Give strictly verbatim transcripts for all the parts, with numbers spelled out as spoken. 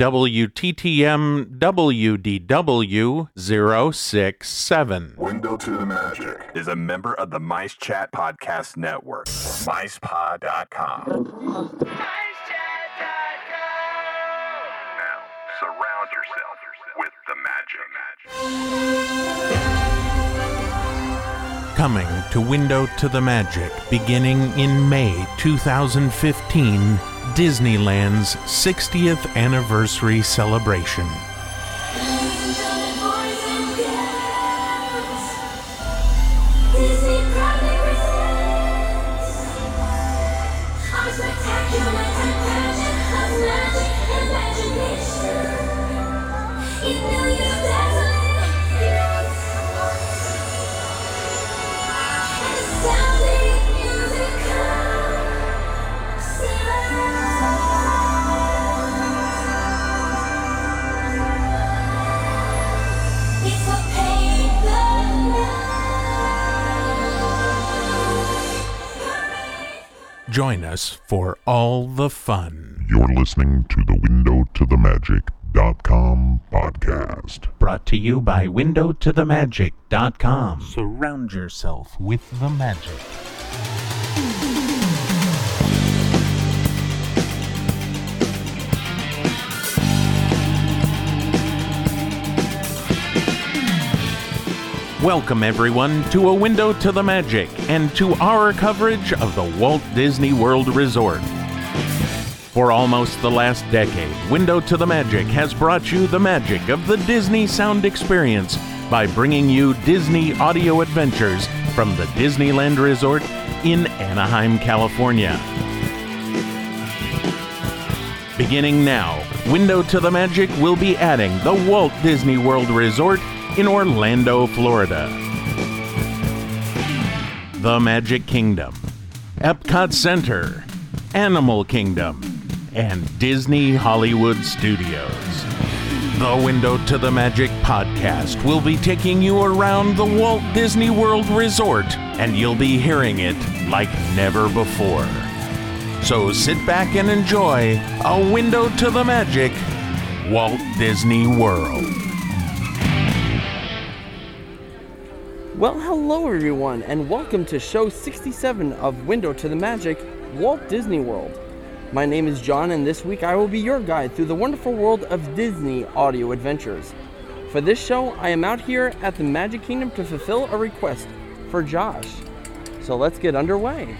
W T T M W D W zero six seven. Window to the Magic is a member of the Mice Chat Podcast Network. Mice Pod dot com. Mice Chat dot com. Now, surround yourself with the magic. Coming to Window to the Magic, beginning in May twenty fifteen, Disneyland's sixtieth anniversary celebration. Join us for all the fun. You're listening to the window to the magic dot com podcast. Brought to you by window to the magic dot com. Surround yourself with the magic. Welcome, everyone, to A Window to the Magic and to our coverage of the Walt Disney World Resort. For almost the last decade, Window to the Magic has brought you the magic of the Disney sound experience by bringing you Disney audio adventures from the Disneyland Resort in Anaheim, California. Beginning now, Window to the Magic will be adding the Walt Disney World Resort in Orlando, Florida, the Magic Kingdom, Epcot Center, Animal Kingdom, and Disney Hollywood Studios. The Window to the Magic podcast will be taking you around the Walt Disney World Resort, and you'll be hearing it like never before. So sit back and enjoy A Window to the Magic, Walt Disney World. Well, hello everyone, and welcome to show sixty-seven of Window to the Magic, Walt Disney World. My name is John, and this week I will be your guide through the wonderful world of Disney audio adventures. For this show, I am out here at the Magic Kingdom to fulfill a request for Josh. So let's get underway.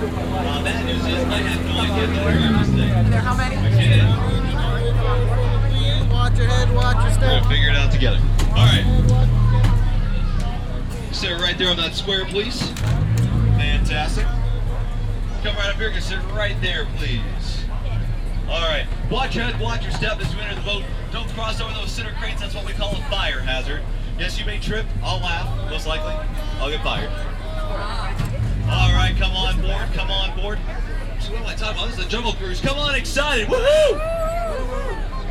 Uh, bad news is I have no idea where I'm going to stay. Are there how many? ten. Watch your head, watch your step. We'll figure it out together. All right. Sit right there on that square, please. Fantastic. Come right up here and sit right there, please. All right. Watch your head, watch your step as you enter the boat. Don't cross over those center crates. That's what we call a fire hazard. Yes, you may trip. I'll laugh, most likely. I'll get fired. All right, come on board, come on board. So what am I talking about? This is the Jungle Cruise. Come on, excited. Woohoo!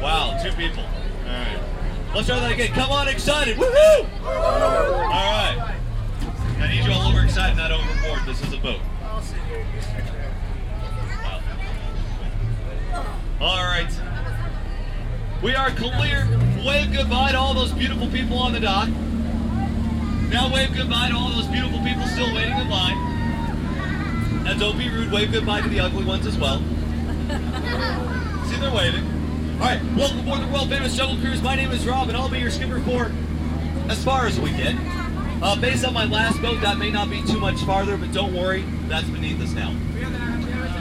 Wow, two people. All right. Let's try that again. Come on, excited. Woohoo! All right. I need you all overexcited, not overboard. This is a boat. All right, we are clear. Wave goodbye to all those beautiful people on the dock. Now wave goodbye to all those beautiful people still waiting in line. And don't be rude, wave goodbye to the ugly ones as well. See, they're waving. All right, welcome aboard the world-famous Jungle Cruise. My name is Rob, and I'll be your skipper for as far as we get. Uh, based on my last boat, that may not be too much farther, but don't worry, that's beneath us now.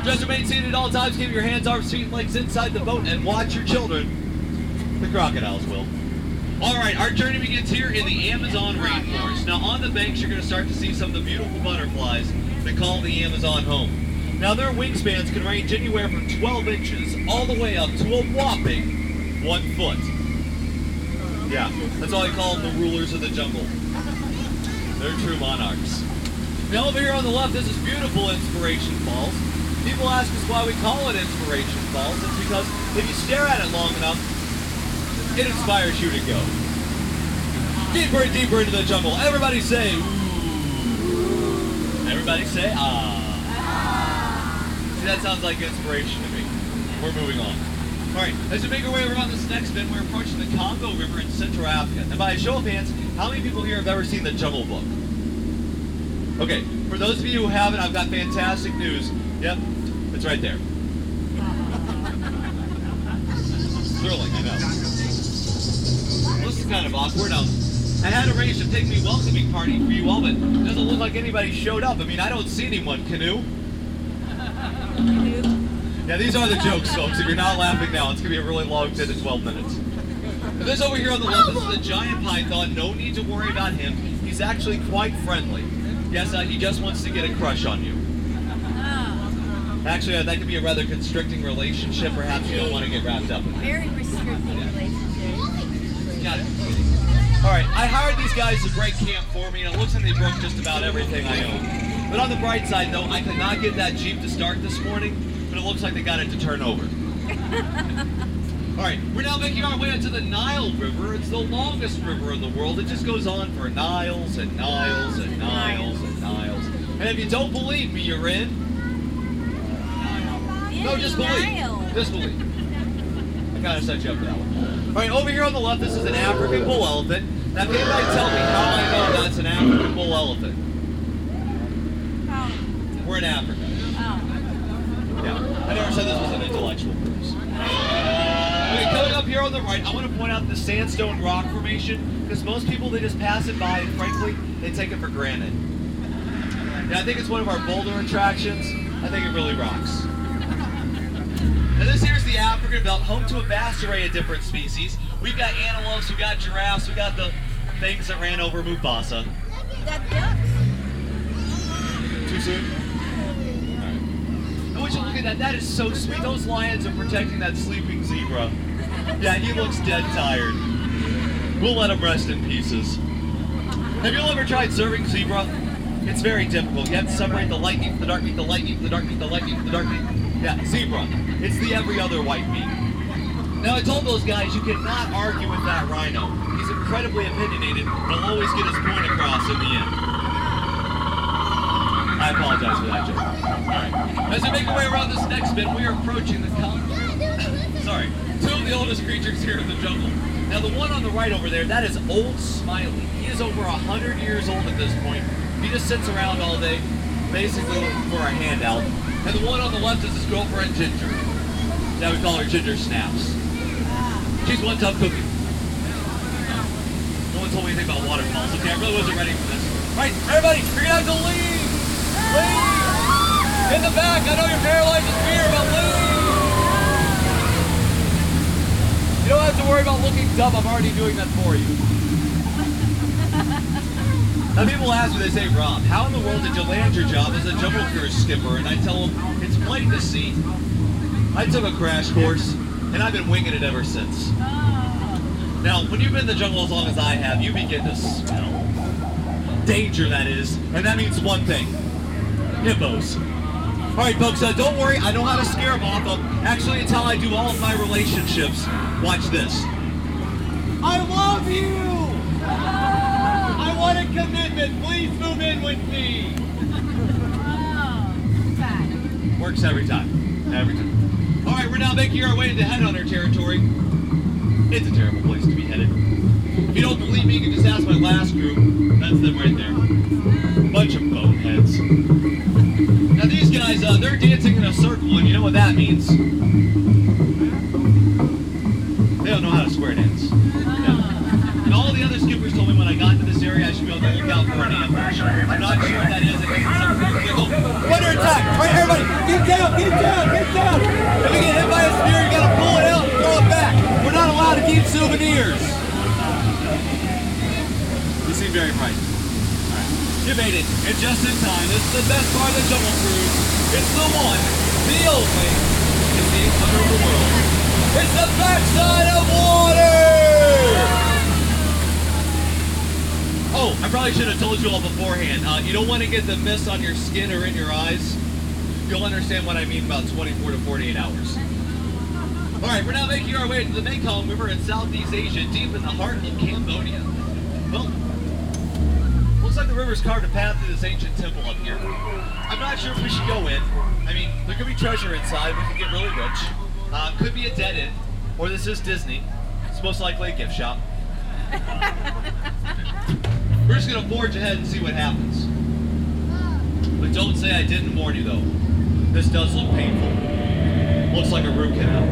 Just remain seated at all times, keep your hands, arms, feet, and legs inside the boat, and watch your children. The crocodiles will. All right, our journey begins here in the Amazon rainforest. Now, on the banks, you're going to start to see some of the beautiful butterflies that call the Amazon home. Now, their wingspans can range anywhere from twelve inches all the way up to a whopping one foot. Yeah, that's why I call them the rulers of the jungle. They're true monarchs. Now, over here on the left, this is beautiful Inspiration Falls. People ask us why we call it Inspiration Falls. It's because if you stare at it long enough, it inspires you to go deeper and deeper into the jungle. Everybody say, ooh. Everybody say, ah. See, that sounds like inspiration to me. We're moving on. All right, as we make our way around this next bend, we're approaching the Congo River in Central Africa. And by a show of hands, how many people here have ever seen the Jungle Book? Okay, for those of you who haven't, I've got fantastic news. Yep, it's right there. It's thrilling, I know. This is kind of awkward. Um, I had arranged to take me welcoming party for you all, but it doesn't look like anybody showed up. I mean, I don't see anyone, Canoe. Yeah, these are the jokes, folks. If you're not laughing now, it's going to be a really long ten to twelve minutes. But this over here on the left, this is the giant python. No need to worry about him. He's actually quite friendly. Yes, uh, he just wants to get a crush on you. Actually, uh, that could be a rather constricting relationship. Perhaps you don't want to get wrapped up in it. Very restricting relationship. Got it. All right, I hired these guys to break camp for me, and it looks like they broke just about everything I own. But on the bright side, though, I could not get that Jeep to start this morning, but it looks like they got it to turn over. All right, we're now making our way into the Nile River. It's the longest river in the world. It just goes on for Niles and Niles and Niles and Niles. And if you don't believe me, you're in. No, just believe. Just believe. I kind of set you up for that one. All right, over here on the left, this is an African bull elephant. Now, can anybody tell me how I know that's an African bull elephant? Oh. We're in Africa. Oh. Yeah. I never said this was an intellectual cruise. Okay, coming up here on the right, I want to point out the sandstone rock formation, because most people, they just pass it by, and frankly, they take it for granted. Yeah, I think it's one of our Boulder attractions. I think it really rocks. Now this here's the African belt, home to a vast array of different species. We've got antelopes, we've got giraffes, we've got the things that ran over Mufasa. We got ducks. Too soon? All right. I want you to look at that. That is so sweet. Those lions are protecting that sleeping zebra. Yeah, he looks dead tired. We'll let him rest in pieces. Have you all ever tried serving zebra? It's very difficult. You have to separate the light meat from the dark meat, the light meat from the dark meat, the light meat from the dark meat. Yeah, zebra. It's the every other white meat. Now, I told those guys you cannot argue with that rhino. He's incredibly opinionated, but he'll always get his point across in the end. I apologize for that joke. All right. As we make our way around this next bit, we are approaching the Congo. Sorry. Two of the oldest creatures here in the jungle. Now, the one on the right over there, that is Old Smiley. He is over one hundred years old at this point. He just sits around all day, basically looking for a handout. And the one on the left is his girlfriend, Ginger. Now we call her Ginger Snaps. She's one tough cookie. No one told me anything about waterfalls. Okay, I really wasn't ready for this. All right, everybody, figure out to leave! Leave! In the back, I know you're paralyzed with fear about losing. You don't have to worry about looking dumb. I'm already doing that for you. Now people ask me, they say, Rob, how in the world did you land your job as a Jungle Cruise skipper? And I tell them, it's plain to see. I took a crash course, and I've been winging it ever since. Now, when you've been in the jungle as long as I have, you begin to smell danger, that is. And that means one thing. Hippos. All right, folks, uh, don't worry. I know how to scare them off them. Actually, until I do all of my relationships. Watch this. I love you! I want a commitment. Please move in with me. Oh, works every time. Every time. All right, we're now making our way into headhunter territory. It's a terrible place to be headed. If you don't believe me, you can just ask my last group. That's them right there. Bunch of boneheads. Now these guys, uh, they're dancing in a circle, and you know what that means. They don't know how to square dance. Yeah. And all the other skippers told me when I got into this area, I should be able to look out for an animal. I'm not sure what that is. I think it's some kind of giggle. Winter attack! All right, everybody, get down, get down, get down! If you get hit by a spear, you gotta pull it out and throw it back. We're not allowed to keep souvenirs. You seem very bright. All right. You made it, and just in time. This is the best part of the Jungle Cruise. It's the one, the only, it's the other of the world. It's the backside of water! Oh, I probably should have told you all beforehand. Uh, you don't want to get the mist on your skin or in your eyes. You'll understand what I mean about twenty-four to forty-eight hours. All right, we're now making our way to the Mekong River in Southeast Asia, deep in the heart of Cambodia. Well, looks like the river's carved a path through this ancient temple up here. I'm not sure if we should go in. I mean, there could be treasure inside. We could get really rich. Uh, could be a dead end. Or this is Disney. It's most likely a gift shop. We're just going to forge ahead and see what happens. But don't say I didn't warn you, though. This does look painful. Looks like a root canal.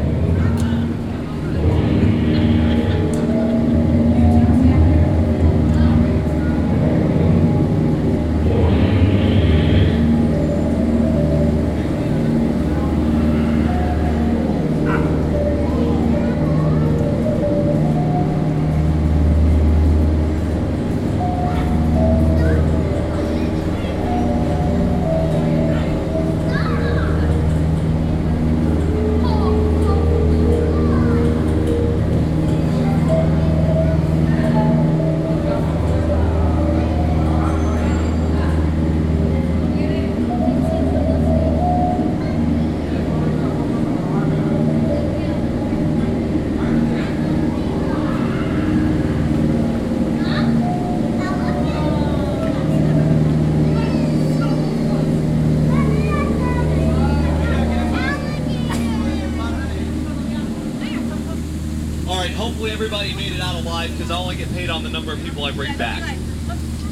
Everybody made it out alive because I only get paid on the number of people I bring back.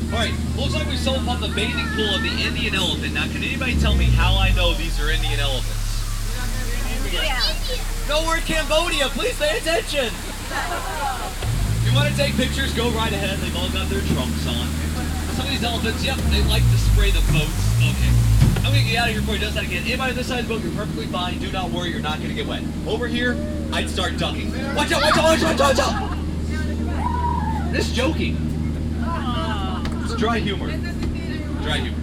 Alright, looks like we sold on the bathing pool of the Indian elephant. Now, can anybody tell me how I know these are Indian elephants? Yeah. No, we're in Cambodia. Please pay attention. You want to take pictures? Go right ahead. They've all got their trunks on. Some of these elephants, yep, they like to spray the boats. Okay. I'm going to get out of here before he does that again. Anybody on this side of the boat, you're perfectly fine. Do not worry. You're not going to get wet. Over here, I'd start ducking. Watch out, watch out, watch out, watch out! This joking. It's dry humor. Dry humor.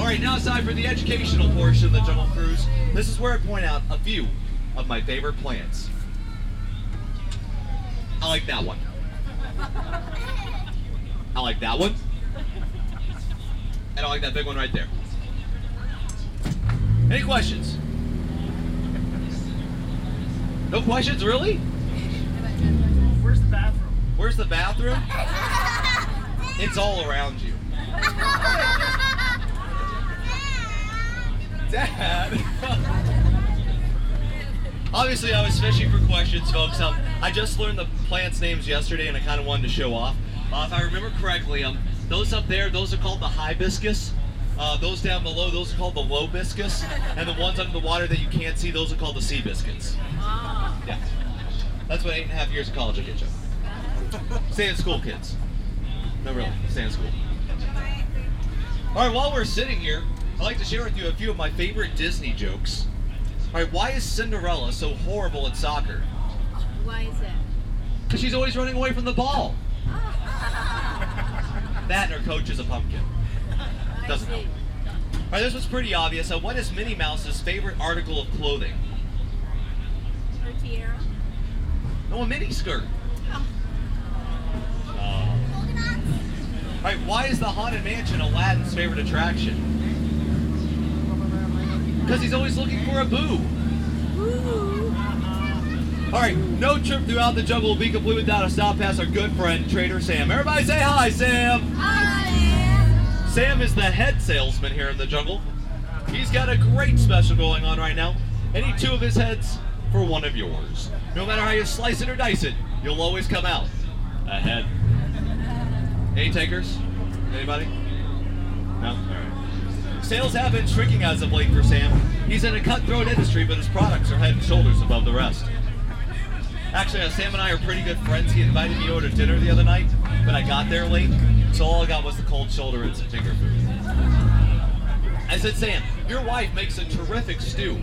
All right, now it's time for the educational portion of the Jungle Cruise. This is where I point out a few of my favorite plants. I like that one. I like that one. And I like that big one right there. Any questions? No questions, really? Where's the bathroom? Where's the bathroom? It's all around you. Dad! Obviously, I was fishing for questions, folks. Um, I just learned the plants' names yesterday, and I kind of wanted to show off. Uh, if I remember correctly, um, those up there, those are called the hibiscus. Uh, those down below, those are called the low biscuits, and the ones under the water that you can't see, those are called the sea biscuits. Oh. Yeah. That's what eight and a half years of college will get you. Stay in school, kids. No, really. Stay in school. All right, while we're sitting here, I'd like to share with you a few of my favorite Disney jokes. All right, why is Cinderella so horrible at soccer? Why is that? Because she's always running away from the ball. That and her coach is a pumpkin. Doesn't help. All right, this was pretty obvious. So what is Minnie Mouse's favorite article of clothing? Her tiara? No, a mini skirt. Oh. Uh, All right, why is the Haunted Mansion Aladdin's favorite attraction? Because he's always looking for a boo. Ooh. All right, no trip throughout the jungle will be complete without a stop past our good friend, Trader Sam. Everybody say hi, Sam. Hi, Sam. Sam is the head salesman here in the jungle. He's got a great special going on right now. Any two of his heads for one of yours. No matter how you slice it or dice it, you'll always come out ahead. Any takers? Anybody? No? All right. Sales have been shrinking as of late for Sam. He's in a cutthroat industry, but his products are head and shoulders above the rest. Actually, uh, Sam and I are pretty good friends. He invited me over to dinner the other night, but I got there late, so all I got was the cold shoulder and some finger food. I said, Sam, your wife makes a terrific stew.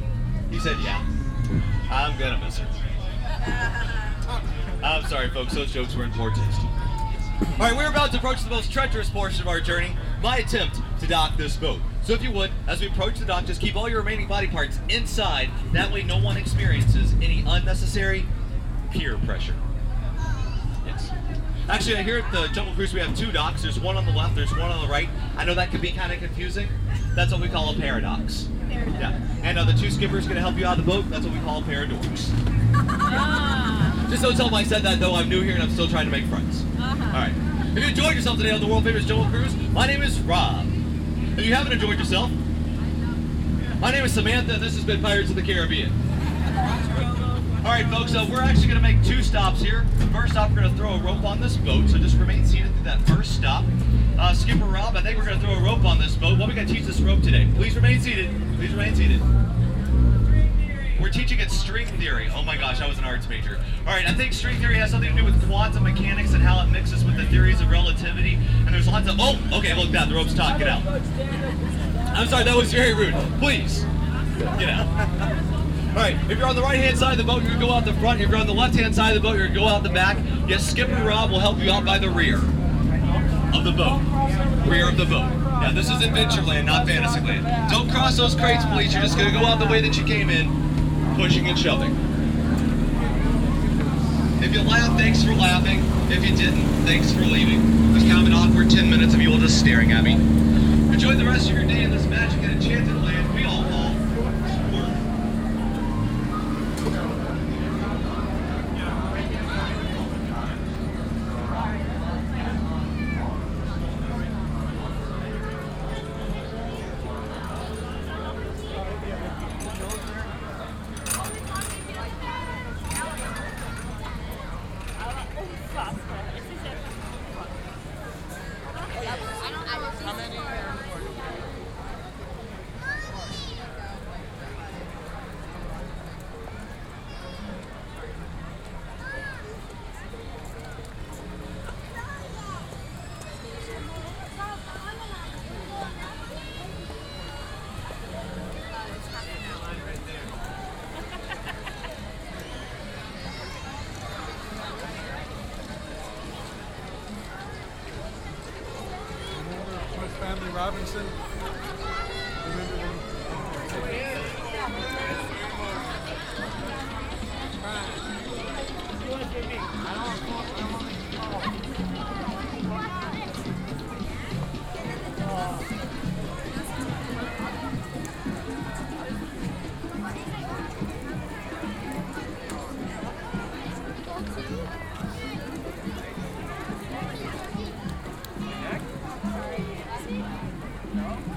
He said, yeah, I'm gonna miss her. I'm sorry, folks, those jokes were in poor taste. All right, we're about to approach the most treacherous portion of our journey, my attempt to dock this boat. So if you would, as we approach the dock, just keep all your remaining body parts inside. That way no one experiences any unnecessary peer pressure. Yes. Actually, here at the Jungle Cruise, we have two docks. There's one on the left, there's one on the right. I know that can be kind of confusing. That's what we call a paradox. Paradox. Yeah. And uh, the two skippers going to help you out of the boat. That's what we call paradorks. Ah. Just don't tell them I said that, though. I'm new here and I'm still trying to make friends. Uh-huh. All right. If you enjoyed yourself today on the World Famous Jungle Cruise, my name is Rob. If you haven't enjoyed yourself, my name is Samantha, and this has been Pirates of the Caribbean. All right, folks, uh, we're actually going to make two stops here. First off, we're going to throw a rope on this boat, so just remain seated through that first stop. Uh, Skipper Rob, I think we're going to throw a rope on this boat. What are we going to teach this rope today? Please remain seated. Please remain seated. We're teaching it string theory. Oh my gosh, I was an arts major. All right, I think string theory has something to do with quantum mechanics and how it mixes with the theories of relativity. And there's lots of, oh, okay, look, that, the rope's taut, get out. I'm sorry, that was very rude. Please, get out. All right, if you're on the right-hand side of the boat, you can go out the front. If you're on the left-hand side of the boat, you can go out the back. Yes, Skipper Rob will help you out by the rear of the boat. Rear of the boat. Now, this is Adventureland, not Fantasyland. Don't cross those crates, please. You're just gonna go out the way that you came in. Pushing and shoving. If you laughed, thanks for laughing. If you didn't, thanks for leaving. It was kind of an awkward ten minutes of you all just staring at me. Enjoy the rest of your day in this magic and enchanted land. We all fall. No.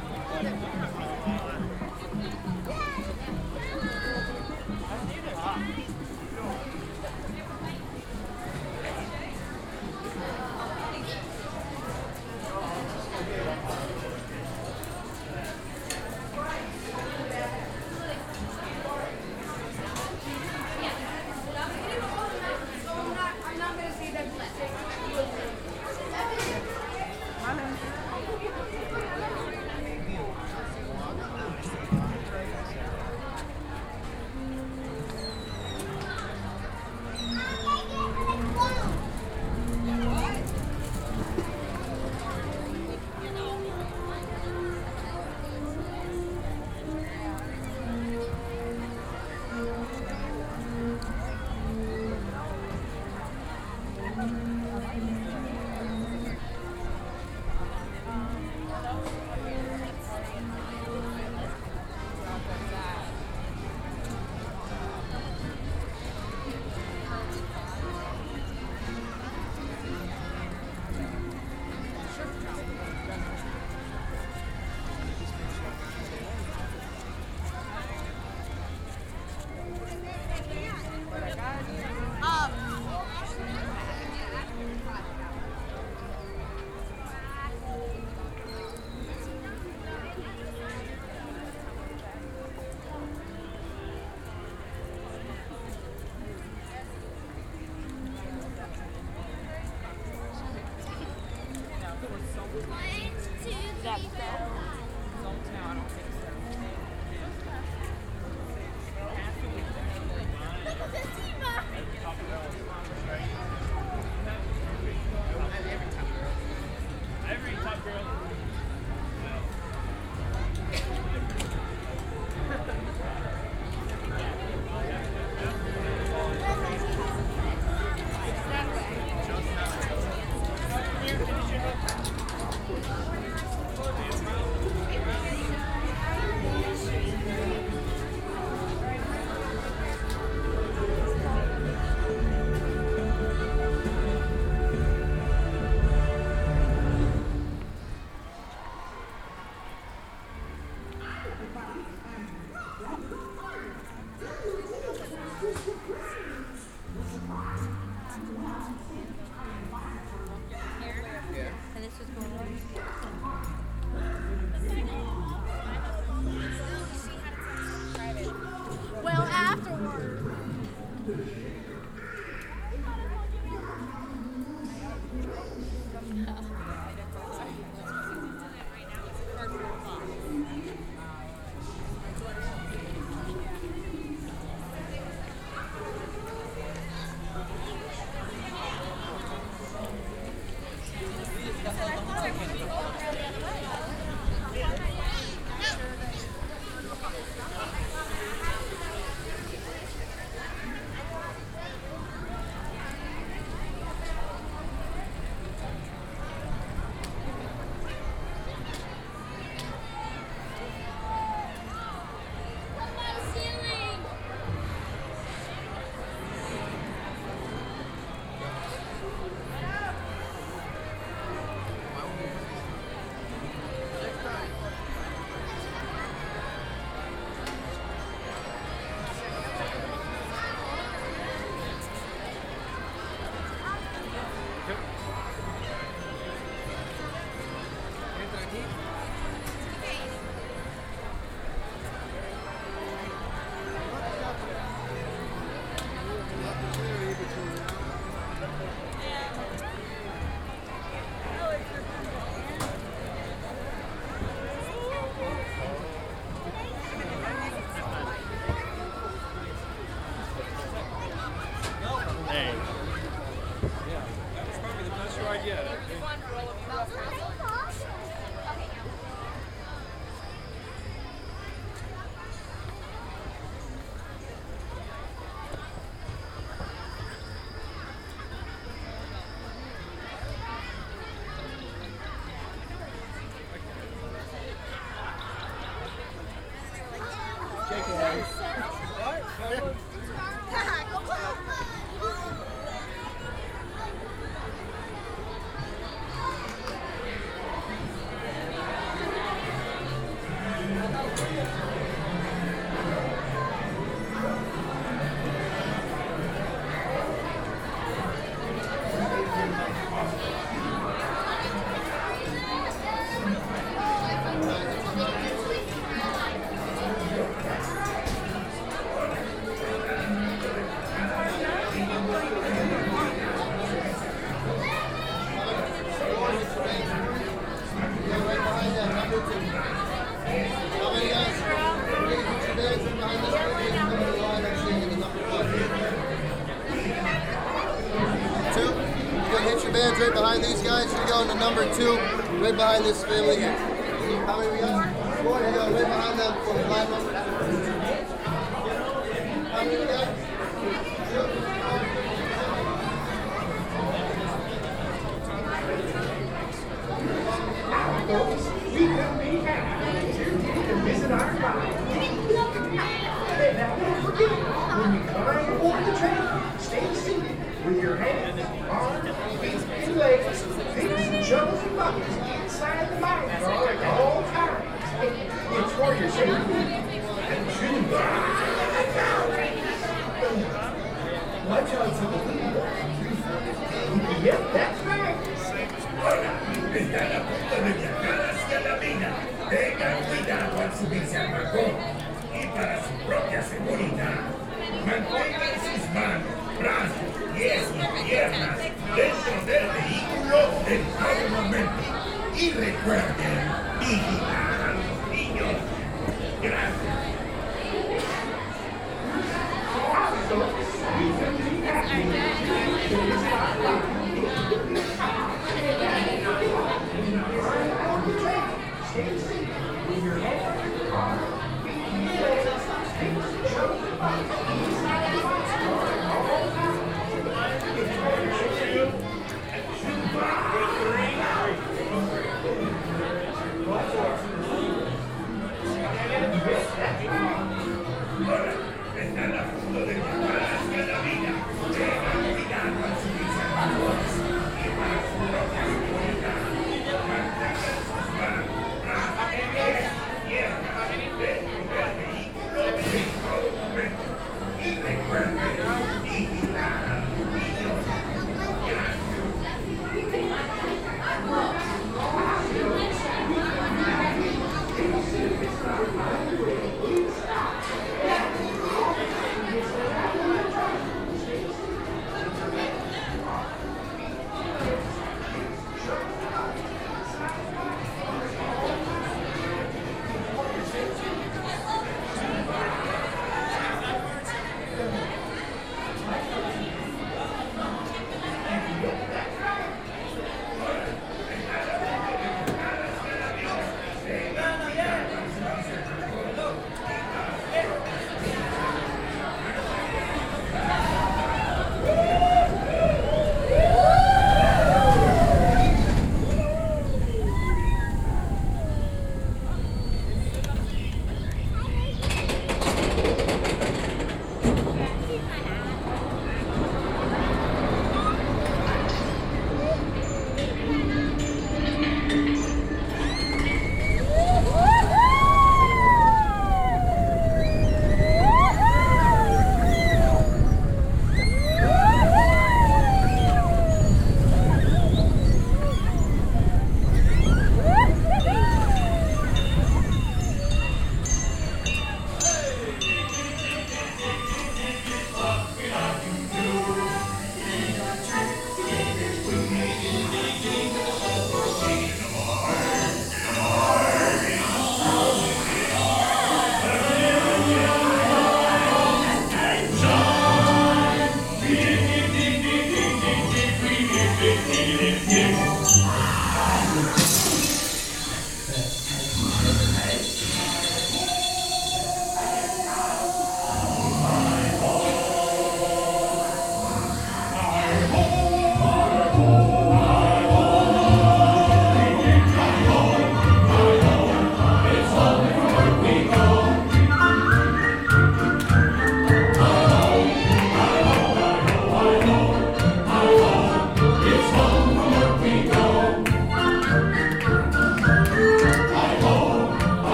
Inside the mind at all times. It's for your safety.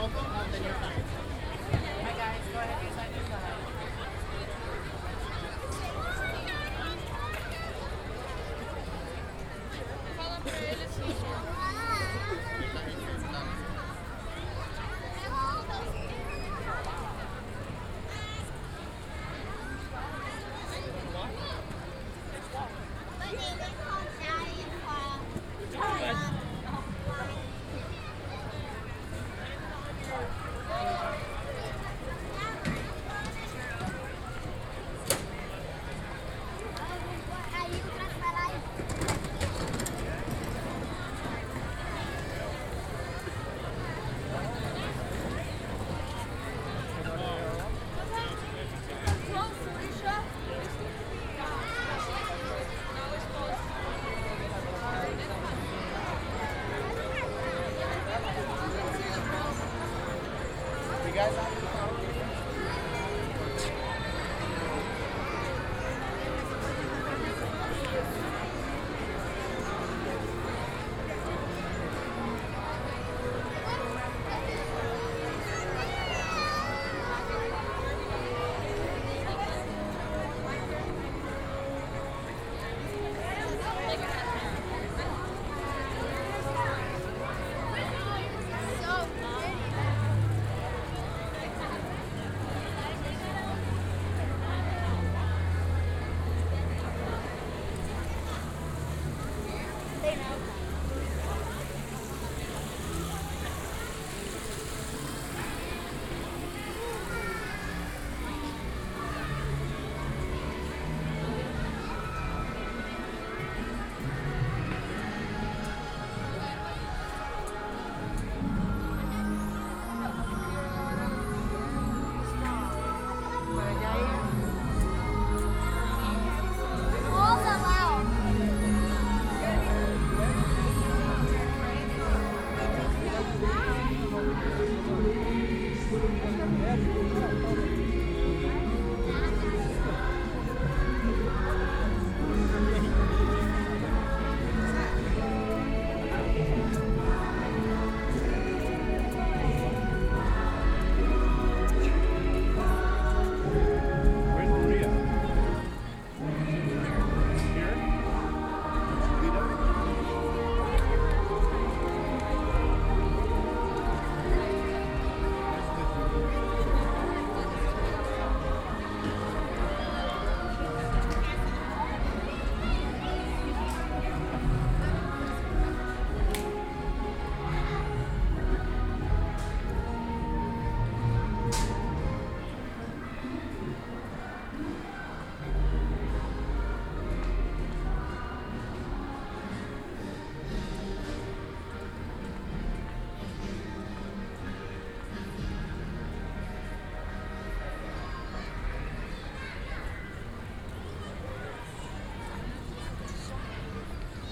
local of the new sign. Hi guys, go ahead and sign your sign.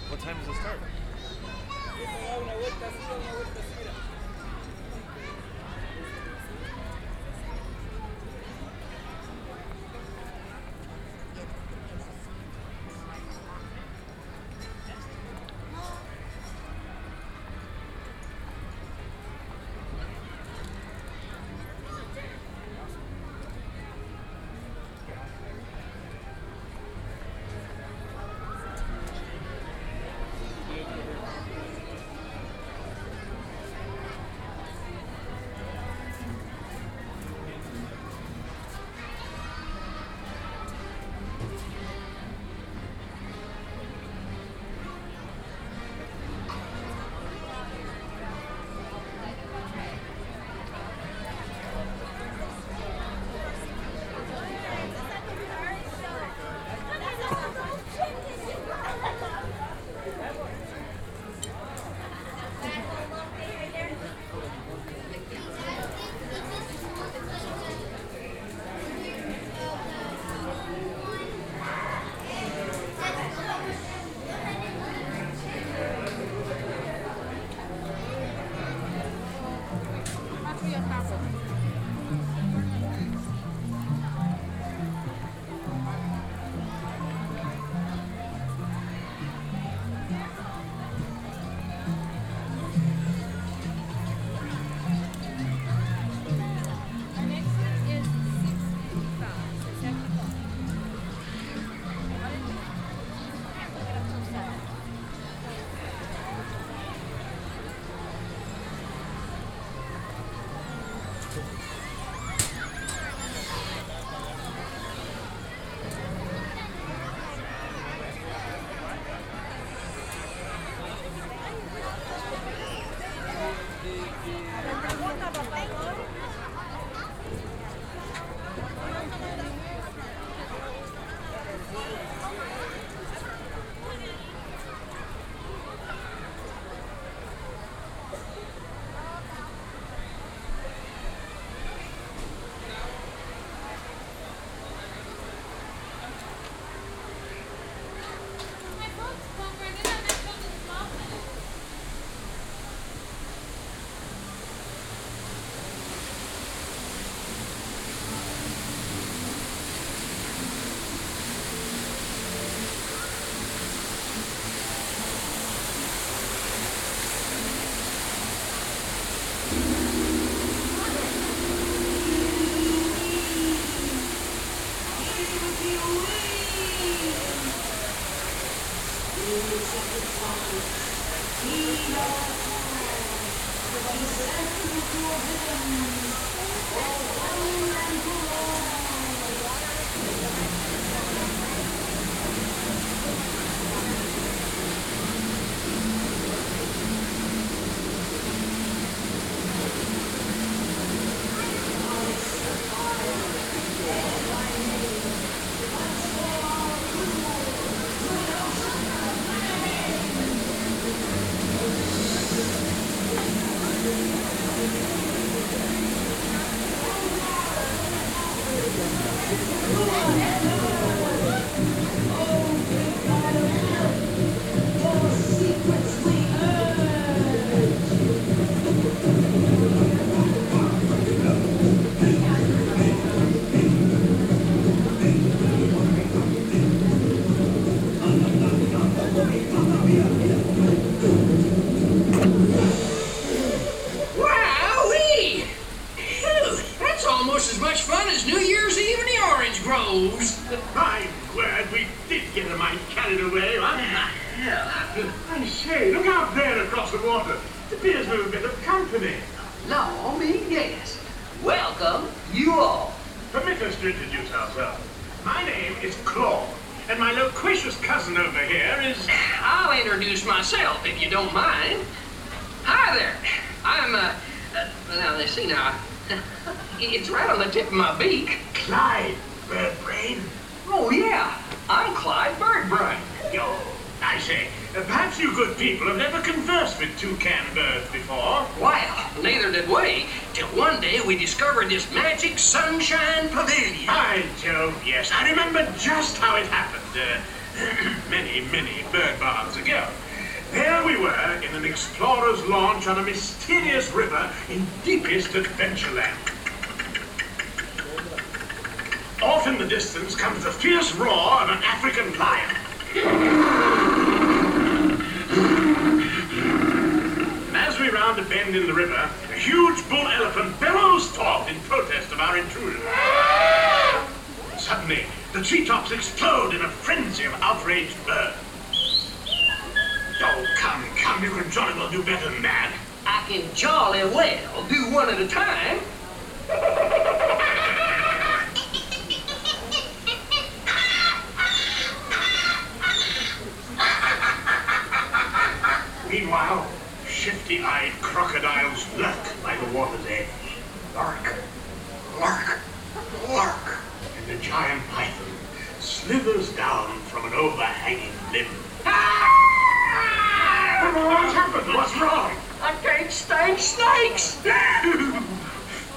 What time does it start? Sunshine Pavilion. By Jove, yes. I remember just how it happened uh, many, many bird baths ago. There we were in an explorer's launch on a mysterious river in deepest Adventureland. Off in the distance comes the fierce roar of an African lion. And as we round a bend in the river, a huge bull elephant bellows forth in protest of our intrusion. Suddenly, the treetops explode in a frenzy of outraged birds. Oh, come, come, you can jolly well do better than that. I can jolly well do one at a time. Meanwhile, shifty-eyed crocodiles lurk by the water's edge. Lurk, lurk, lurk. And the giant python slithers down from an overhanging limb. Ah! What's happened? What's wrong? I can't stand snakes.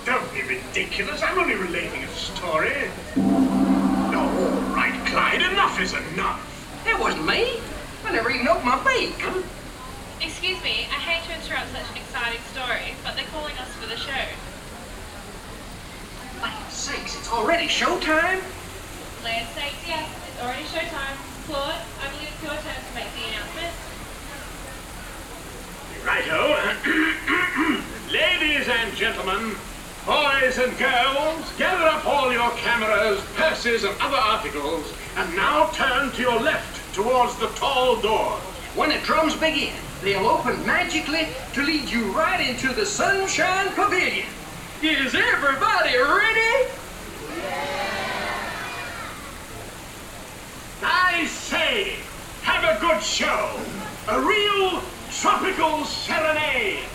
Don't be ridiculous. I'm only relating a story. Oh, all right, Clyde. Enough is enough. That wasn't me. I never even opened my beak. Huh? Excuse me, I hate to interrupt such an exciting story, but they're calling us for the show. Land's sakes, it's already showtime? Land's sakes, yes, it's already showtime. Claude, I believe it's your turn to make the announcement. Righto. Ladies and gentlemen, boys and girls, gather up all your cameras, purses, and other articles, and now turn to your left towards the tall door. When the drums begin, they'll open magically to lead you right into the Sunshine Pavilion. Is everybody ready? Yeah. I say, have a good show. A real tropical serenade.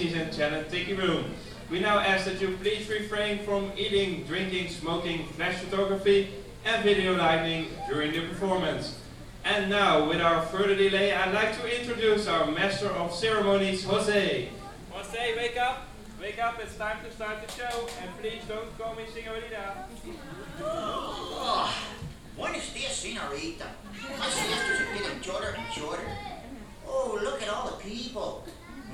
Enchanted Tiki Room. We now ask that you please refrain from eating, drinking, smoking, flash photography, and video lighting during the performance. And now, without further delay, I'd like to introduce our Master of Ceremonies, Jose. Jose, wake up. Wake up, it's time to start the show. And please don't call me Senorita. Oh, what is this, Senorita? My sisters are getting shorter and shorter. Oh, look at all the people.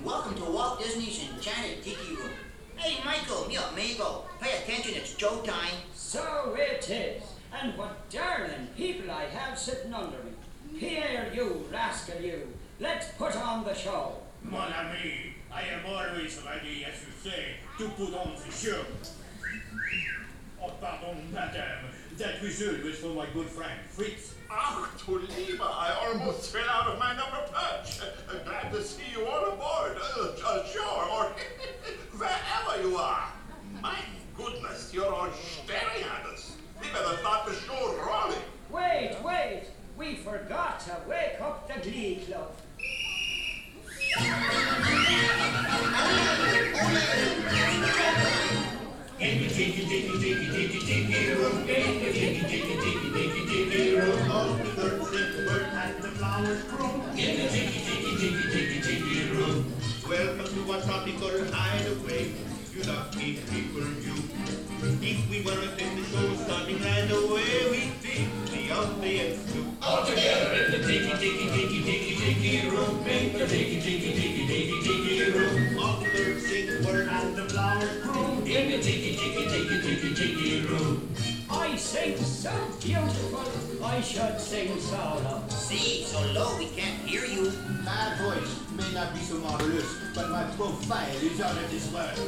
Welcome to Walt Disney's Enchanted Tiki Room. Hey, Michael, mi amigo, pay attention, it's showtime. So it is. And what darling people I have sitting under me. Pierre, you rascal, you. Let's put on the show. Mon ami, I am always ready, as you say, to put on the show. Oh, pardon, madame. That whistle was for my good friend, Fritz. Ah, to Lima, I almost fell out of my number perch. Glad to see you all aboard, uh, ashore, or wherever you are. My goodness, you're all staring at us. We better start the show rolling. Wait, wait, we forgot to wake up the Glee Club. Tiki tiki tiki tiki tiki tiki room, tiki tiki tiki tiki tiki tiki room. All the birds were at the flowers groom. Tiki tiki tiki tiki tiki tiki room. Welcome to our tropical hideaway. You love me, people, you. If we were at the show starting right away, we'd think the audience too. All together in the tiki tiki tiki tiki tiki room, in the tiki tiki tiki tiki tiki room. All the birds were at the flowers groom. In the tiki tiki tiki tiki tiki room. I sing so beautiful, I should sing solo. See, so low we can't hear you. My voice may not be so marvelous, but my profile is out of this world.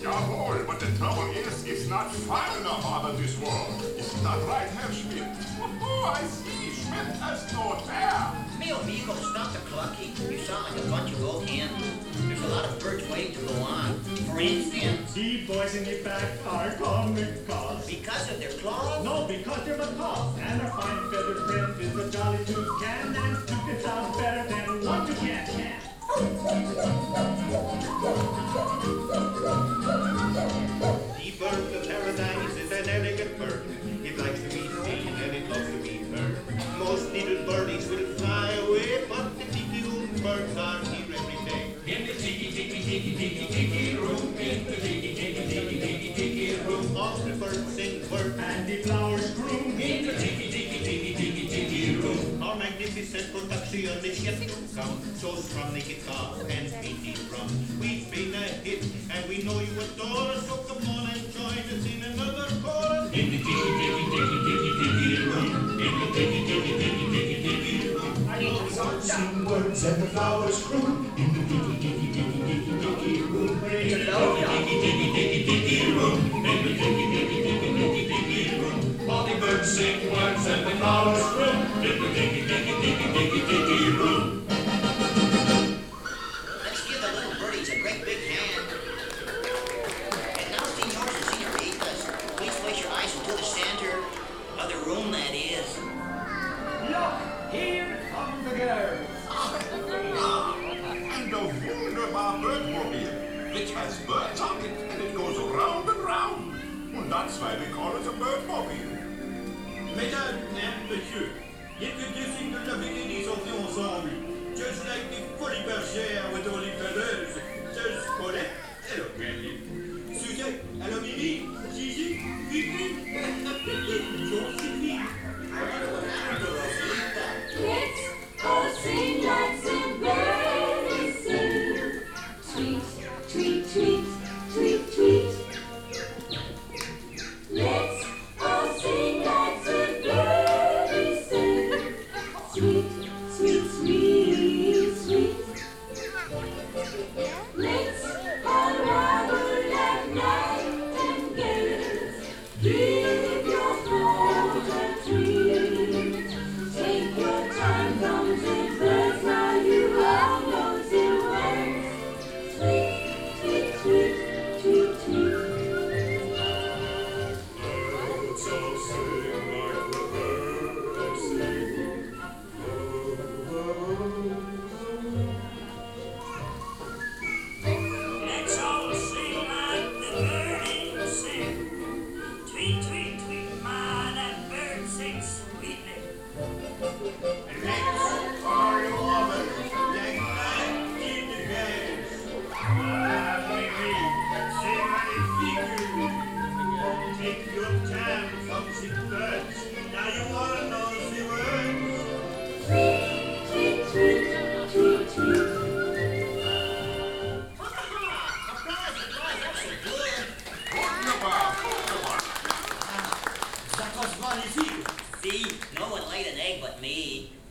Jawohl, but the trouble is, it's not far enough out of this world. It's not right, Herr Schmidt. Oh, I see, Schmidt has no hair. Me amigo, stop the clucking. You sound like a bunch of old hens. There's a lot of birds waiting to go on. For instance, the boys in the back are comic-cause. Because of their claws? No, because they're macaws. And our fine feathered friend is a jolly toucan. And toucan sounds better than one toucan can. The bird of paradise is an elegant bird. It likes to be seen and it loves to be heard. Most little birdies will fly away, but the tiki birds are here every day. In the tiki tiki tiki tiki tiki room, in the tiki tiki tiki tiki tiki room, all the birds sing bird and the flowers groom. In the tiki tiki tiki tiki tiki room, our magnificent production is yet to come. Shows from the guitar and beating drum. We've been a hit and we know you adore us, so come on and join us in another chorus. In the tiki tiki tiki tiki tiki room, in the tiki tiki tiki tiki tiki room, I know some sing birds and the flowers groom. In the tiki all the birds sing words and the flowers groom. Let's give the little birdies a great big hand. And now, senors and senoritas, please place your eyes into the center of the room, that is. Look, here come the girls. And the wunderbar birdmobile, which has birds on it and it goes round and round. And that's why we call it a birdmobile. Mesdames and messieurs, introducing the ladies of the ensemble. Just like the folie bergère with all the feathers, there's Colette, hello Granny, Suzette, hello Mimi, Gigi, Vicky, John Sidney. Let's all sing like some birds sing. Tweet, tweet, tweet, tweet, tweet. Let's all sing like some birds sing. Sweet, sweet, sweet.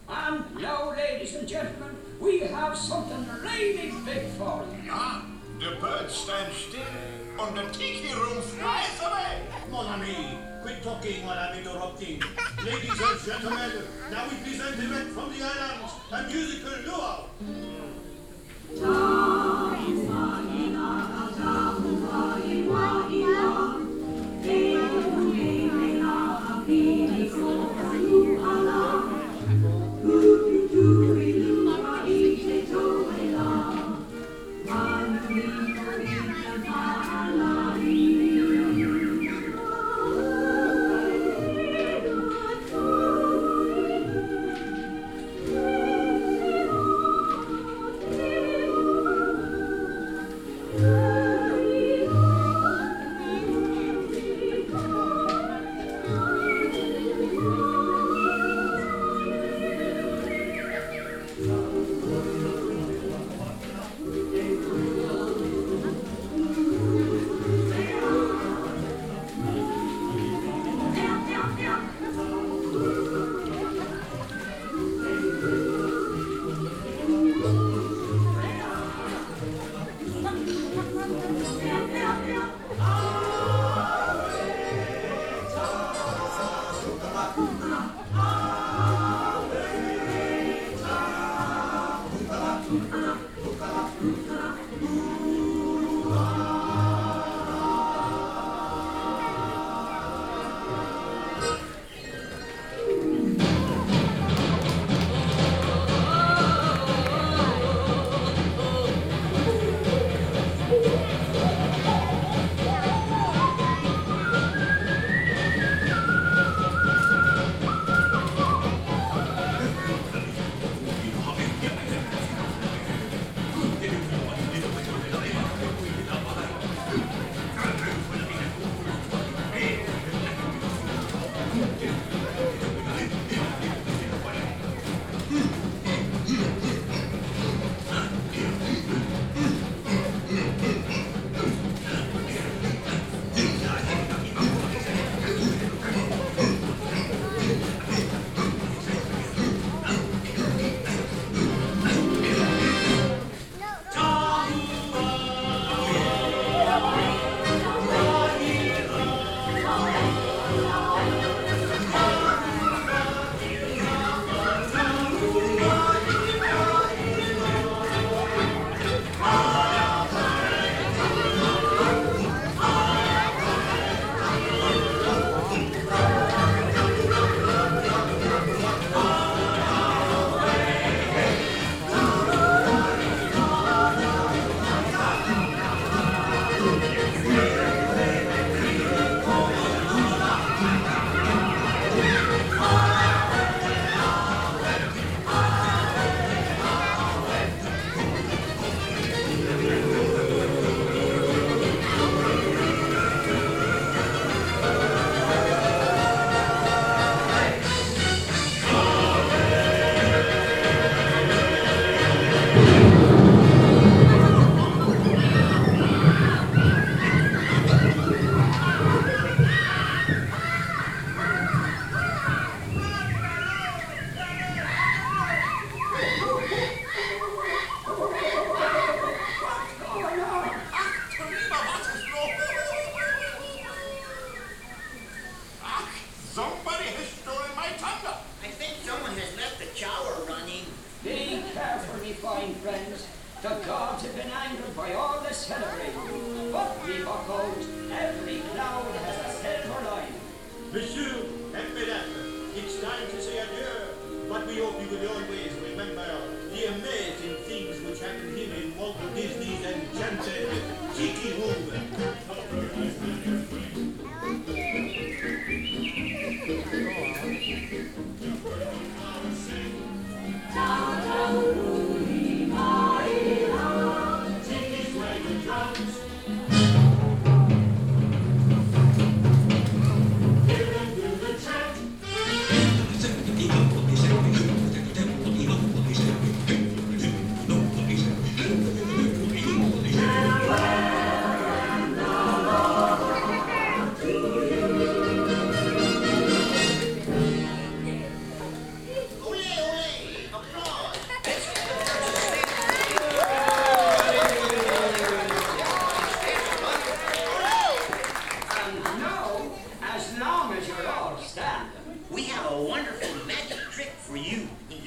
And now, ladies and gentlemen, we have something really big for you. Ah, the birds stand still, and the tiki room flies away. Mon ami, quit talking while I'm interrupting. Ladies and gentlemen, now we present direct from the islands a musical luau. All right.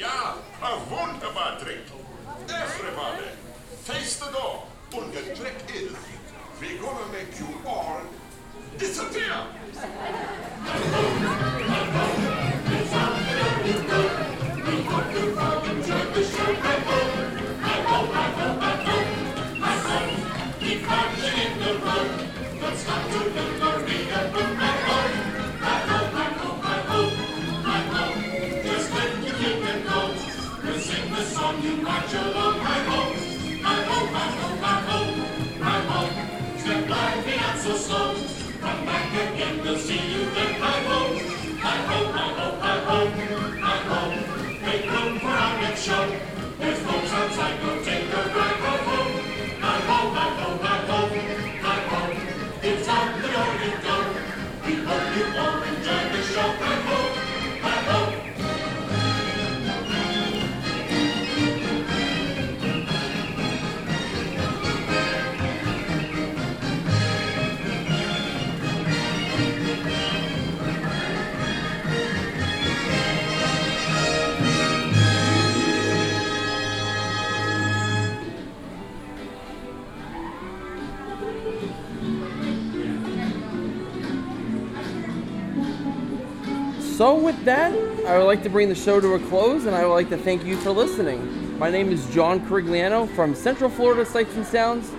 Ja, ein wunderbarer Trick. Everybody, face the door. And the trick is, we're gonna make you all disappear. So with that, I would like to bring the show to a close, and I would like to thank you for listening. My name is John Corigliano from Central Florida Sights and Sounds.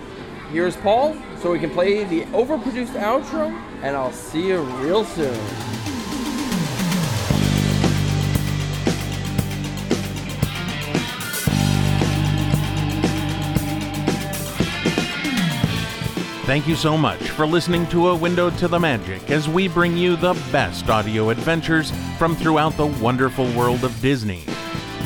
Here's Paul, so we can play the overproduced outro, and I'll see you real soon. Thank you so much for listening to A Window to the Magic as we bring you the best audio adventures from throughout the wonderful world of Disney.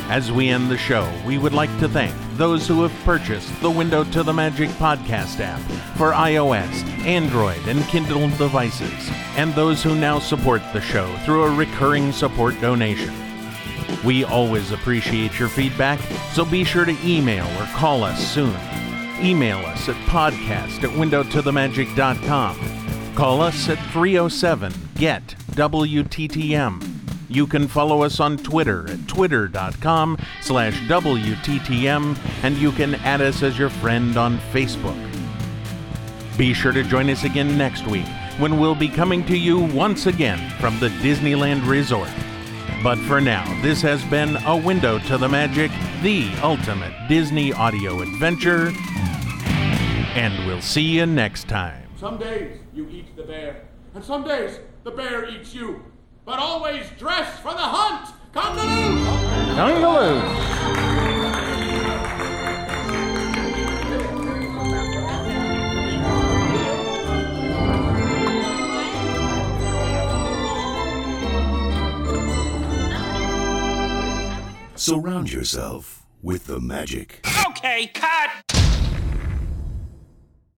As we end the show, we would like to thank those who have purchased the Window to the Magic podcast app for iOS, Android, and Kindle devices, and those who now support the show through a recurring support donation. We always appreciate your feedback, so be sure to email or call us soon. Email us at podcast at window to the magic dot com. Call us at three oh seven, get W T T M. You can follow us on Twitter at twitter.com slash WTTM, and you can add us as your friend on Facebook. Be sure to join us again next week when we'll be coming to you once again from the Disneyland Resort. But for now, this has been A Window to the Magic, the ultimate Disney audio adventure, and we'll see you next time. Some days you eat the bear, and some days the bear eats you, but always dress for the hunt! Congaloo! Congaloo! Surround yourself with the magic. Okay, cut!